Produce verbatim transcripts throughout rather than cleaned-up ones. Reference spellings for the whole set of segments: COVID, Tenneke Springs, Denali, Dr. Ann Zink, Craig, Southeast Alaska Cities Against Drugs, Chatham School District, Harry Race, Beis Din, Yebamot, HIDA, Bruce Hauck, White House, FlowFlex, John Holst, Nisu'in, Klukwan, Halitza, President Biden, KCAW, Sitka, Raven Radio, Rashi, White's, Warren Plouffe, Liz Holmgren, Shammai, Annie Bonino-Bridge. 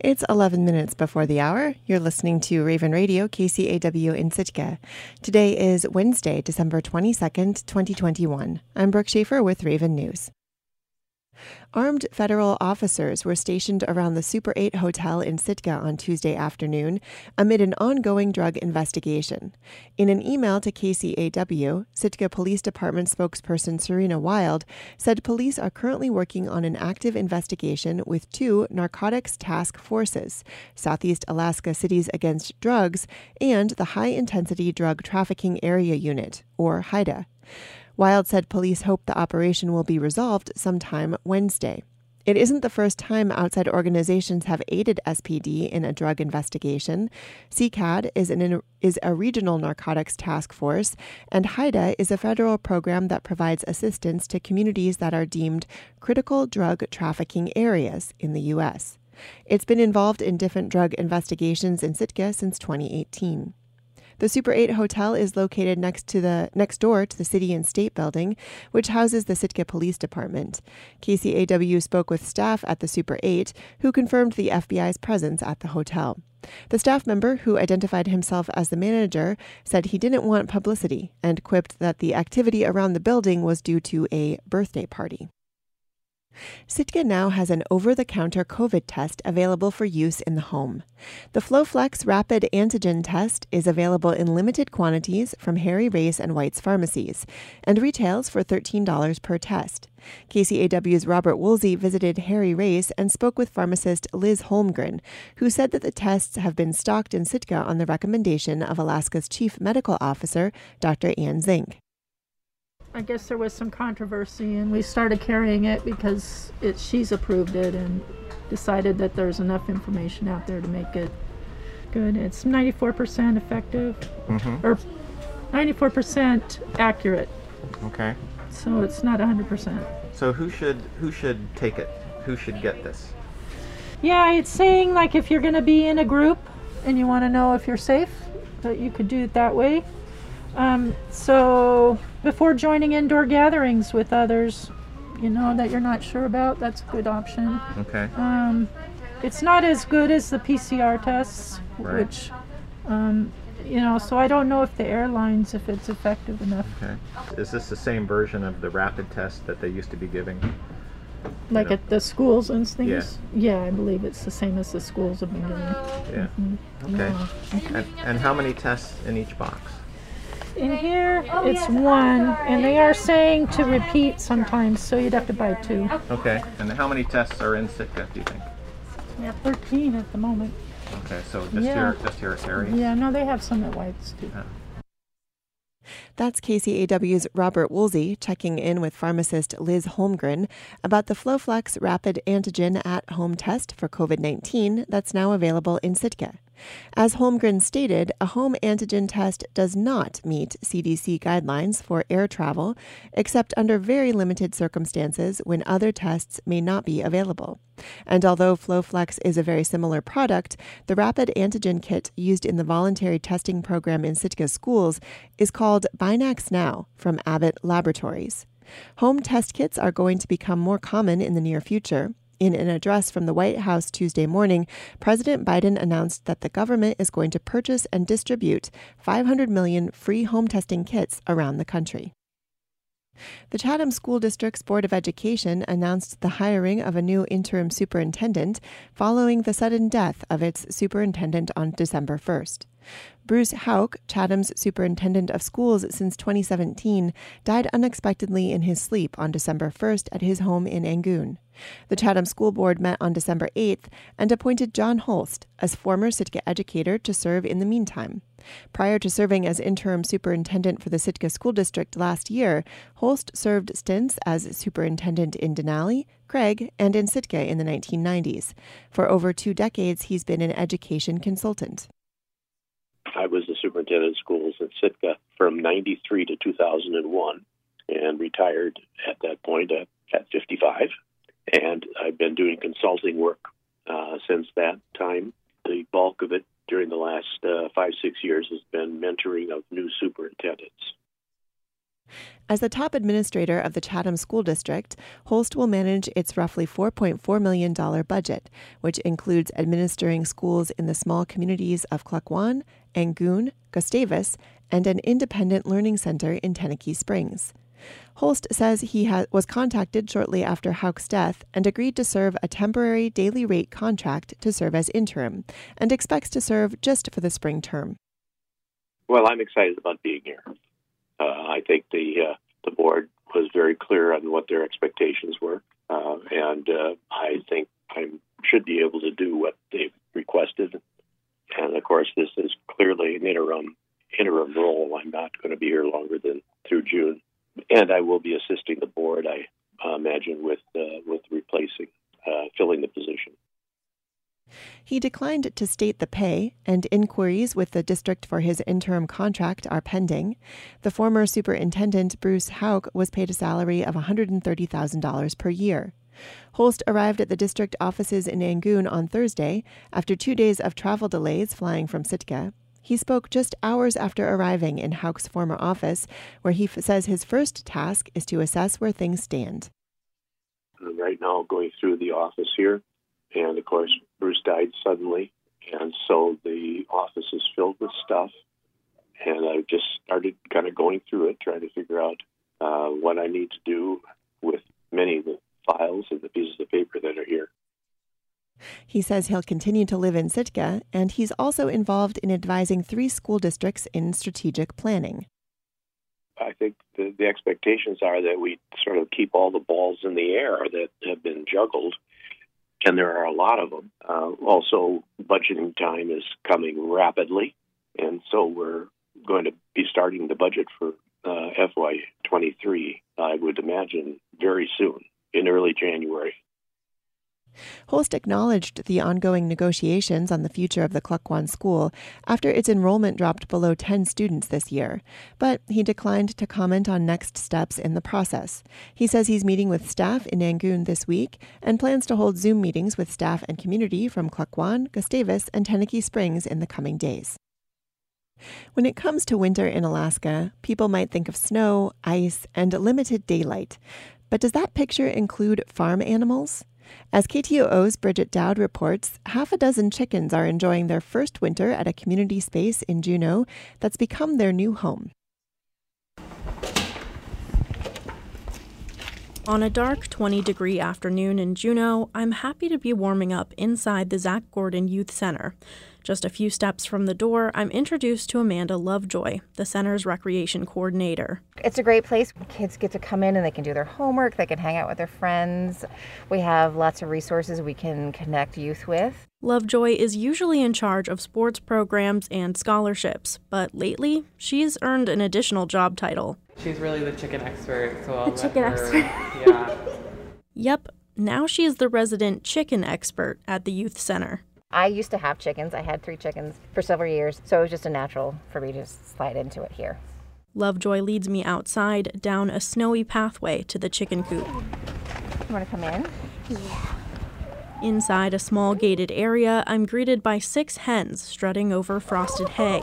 It's eleven minutes before the hour. You're listening to Raven Radio, K C A W in Sitka. Today is Wednesday, December twenty-second, twenty twenty-one. I'm Brooke Schaefer with Raven News. Armed federal officers were stationed around the Super eight hotel in Sitka on Tuesday afternoon amid an ongoing drug investigation. In an email to K C A W, Sitka Police Department spokesperson Serena Wilde said police are currently working on an active investigation with two narcotics task forces, Southeast Alaska Cities Against Drugs and the High Intensity Drug Trafficking Area Unit, or HIDA. Wilde said police hope the operation will be resolved sometime Wednesday. It isn't the first time outside organizations have aided S P D in a drug investigation. C C A D is, an, is a regional narcotics task force, and HIDA is a federal program that provides assistance to communities that are deemed critical drug trafficking areas in the U S. It's been involved in different drug investigations in Sitka since twenty eighteen. The Super eight Hotel is located next to the next door to the City and State Building, which houses the Sitka Police Department. K C A W spoke with staff at the Super eight, who confirmed the F B I's presence at the hotel. The staff member, who identified himself as the manager, said he didn't want publicity and quipped that the activity around the building was due to a birthday party. Sitka now has an over-the-counter COVID test available for use in the home. The FlowFlex rapid antigen test is available in limited quantities from Harry Race and White's pharmacies and retails for thirteen dollars per test. K C A W's Robert Woolsey visited Harry Race and spoke with pharmacist Liz Holmgren, who said that the tests have been stocked in Sitka on the recommendation of Alaska's chief medical officer, Doctor Ann Zink. I guess there was some controversy, and we started carrying it because it, she's approved it and decided that there's enough information out there to make it good. It's ninety-four percent effective, mm-hmm. or ninety-four percent accurate. Okay. So it's not one hundred percent. So who should who should take it? Who should get this? Yeah, it's saying like if you're going to be in a group and you want to know if you're safe, that you could do it that way. Um, so before joining indoor gatherings with others, you know, that you're not sure about, that's a good option. Okay. Um, it's not as good as the P C R tests, right. which, um, you know, so I don't know if the airlines, if it's effective enough. Okay. Is this the same version of the rapid test that they used to be giving? Like you know? At the schools and things? Yeah. yeah, I believe it's the same as the schools have been giving. Yeah. Mm-hmm. Okay. Yeah. And, and how many tests in each box? In here, oh, it's yes, one, and they are saying to repeat sometimes, so you'd have to buy two. Okay, and how many tests are in Sitka, do you think? Yeah, thirteen at the moment. Okay, so just yeah. here, just here at Harry? Yeah, no, they have some at White's, too. Yeah. That's K C A W's Robert Woolsey checking in with pharmacist Liz Holmgren about the FlowFlex rapid antigen at-home test for COVID nineteen that's now available in Sitka. As Holmgren stated, a home antigen test does not meet C D C guidelines for air travel, except under very limited circumstances when other tests may not be available. And although FlowFlex is a very similar product, the rapid antigen kit used in the voluntary testing program in Sitka schools is called Binax Now from Abbott Laboratories. Home test kits are going to become more common in the near future. In an address from the White House Tuesday morning, President Biden announced that the government is going to purchase and distribute five hundred million free home testing kits around the country. The Chatham School District's Board of Education announced the hiring of a new interim superintendent following the sudden death of its superintendent on December first. Bruce Hauck, Chatham's superintendent of schools since twenty seventeen, died unexpectedly in his sleep on December first at his home in Angoon. The Chatham School Board met on December eighth and appointed John Holst as former Sitka educator to serve in the meantime. Prior to serving as interim superintendent for the Sitka School District last year, Holst served stints as superintendent in Denali, Craig, and in Sitka in the nineteen nineties. For over two decades, he's been an education consultant. I was the superintendent of schools at Sitka from ninety-three to two thousand one and retired at that point at, at fifty-five. And I've been doing consulting work uh, since that time. The bulk of it during the last uh, five, six years has been mentoring of new superintendents. As the top administrator of the Chatham School District, Holst will manage its roughly four point four million dollars budget, which includes administering schools in the small communities of Klukwan, Angoon, Gustavus, and an independent learning center in Tenneke Springs. Holst says he ha- was contacted shortly after Hauck's death and agreed to serve a temporary daily rate contract to serve as interim, and expects to serve just for the spring term. Well, I'm excited about being here. Uh, I think the uh, the board was very clear on what their expectations were, uh, and uh, I think I should be able to do what they've requested. And of course, this is clearly an interim interim role. I'm not going to be here longer than through June, and I will be assisting the board, I uh, imagine, with uh, with replacing uh, filling the position. He declined to state the pay, and inquiries with the district for his interim contract are pending. The former superintendent, Bruce Hauck, was paid a salary of one hundred thirty thousand dollars per year. Holst arrived at the district offices in Angoon on Thursday after two days of travel delays flying from Sitka. He spoke just hours after arriving in Hauck's former office, where he f- says his first task is to assess where things stand. Right now, going through the office here, and of course, Bruce died suddenly, and so the office is filled with stuff. And I just started kind of going through it, trying to figure out uh, what I need to do with many of the files and the pieces of paper that are here. He says he'll continue to live in Sitka, and he's also involved in advising three school districts in strategic planning. I think the, the expectations are that we sort of keep all the balls in the air that have been juggled. And there are a lot of them. Uh, also, budgeting time is coming rapidly, and so we're going to be starting the budget for uh, F Y twenty-three, I would imagine, very soon, in early January. Holst acknowledged the ongoing negotiations on the future of the Klukwan School after its enrollment dropped below ten students this year, but he declined to comment on next steps in the process. He says he's meeting with staff in Angoon this week and plans to hold Zoom meetings with staff and community from Klukwan, Gustavus, and Tenneke Springs in the coming days. When it comes to winter in Alaska, people might think of snow, ice, and limited daylight. But does that picture include farm animals? As K T O O's Bridget Dowd reports, half a dozen chickens are enjoying their first winter at a community space in Juneau that's become their new home. On a dark twenty-degree afternoon in Juneau, I'm happy to be warming up inside the Zach Gordon Youth Center. Just a few steps from the door, I'm introduced to Amanda Lovejoy, the center's recreation coordinator. It's a great place. Kids get to come in and they can do their homework, they can hang out with their friends. We have lots of resources we can connect youth with. Lovejoy is usually in charge of sports programs and scholarships, but lately, she's earned an additional job title. She's really the chicken expert, so I'll let her. The chicken expert. Yeah. Yep, now she is the resident chicken expert at the youth center. I used to have chickens. I had three chickens for several years, so it was just a natural for me to slide into it here. Lovejoy leads me outside down a snowy pathway to the chicken coop. You want to come in? Yeah. Inside a small gated area, I'm greeted by six hens strutting over frosted hay.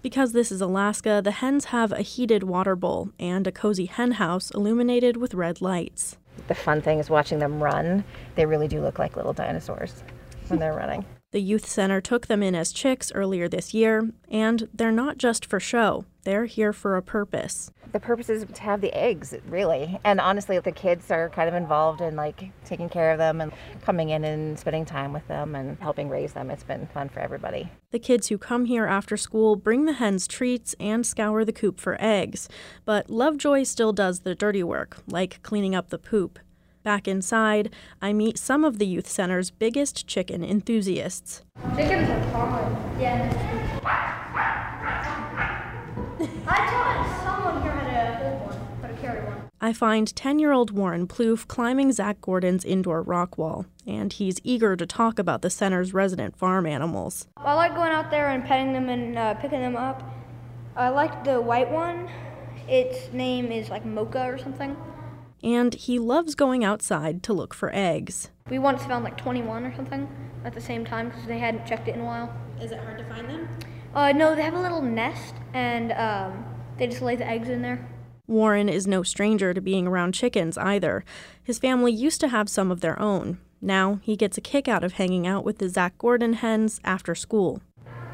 Because this is Alaska, the hens have a heated water bowl and a cozy hen house illuminated with red lights. The fun thing is watching them run. They really do look like little dinosaurs when they're running. The youth center took them in as chicks earlier this year, and they're not just for show. They're here for a purpose. The purpose is to have the eggs, really. And honestly, the kids are kind of involved in like taking care of them and coming in and spending time with them and helping raise them. It's been fun for everybody. The kids who come here after school bring the hens treats and scour the coop for eggs. But Lovejoy still does the dirty work, like cleaning up the poop. Back inside, I meet some of the youth center's biggest chicken enthusiasts. Chickens are fun. Yeah. I taught someone here how to hold one, but a carry one. I find ten-year-old Warren Plouffe climbing Zach Gordon's indoor rock wall, and he's eager to talk about the center's resident farm animals. I like going out there and petting them and uh, picking them up. I like the white one. Its name is like Mocha or something. And he loves going outside to look for eggs. We once found like twenty-one or something at the same time because they hadn't checked it in a while. Is it hard to find them? Uh, no, they have a little nest, and um, They just lay the eggs in there. Warren is no stranger to being around chickens either. His family used to have some of their own. Now he gets a kick out of hanging out with the Zach Gordon hens after school.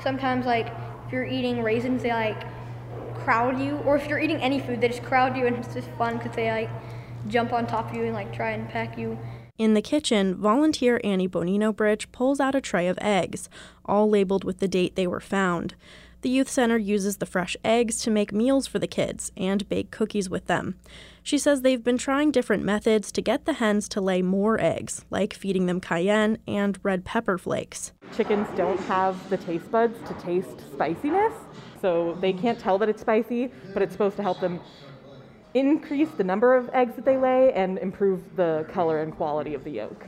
Sometimes, like, if you're eating raisins, they, like, crowd you. Or if you're eating any food, they just crowd you, and it's just fun because they, like, jump on top of you and, like, try and peck you. In the kitchen, volunteer Annie Bonino-Bridge pulls out a tray of eggs, all labeled with the date they were found. The youth center uses the fresh eggs to make meals for the kids and bake cookies with them. She says they've been trying different methods to get the hens to lay more eggs, like feeding them cayenne and red pepper flakes. Chickens don't have the taste buds to taste spiciness, so they can't tell that it's spicy, but it's supposed to help them increase the number of eggs that they lay and improve the color and quality of the yolk.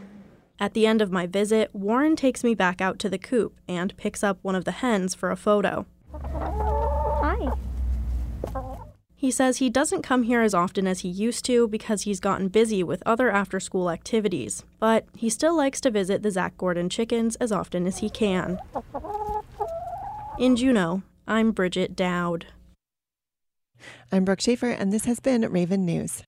At the end of my visit, Warren takes me back out to the coop and picks up one of the hens for a photo. Hi. He says he doesn't come here as often as he used to because he's gotten busy with other after-school activities, but he still likes to visit the Zach Gordon chickens as often as he can. In Juneau, I'm Bridget Dowd. I'm Brooke Schaefer, and this has been Raven News.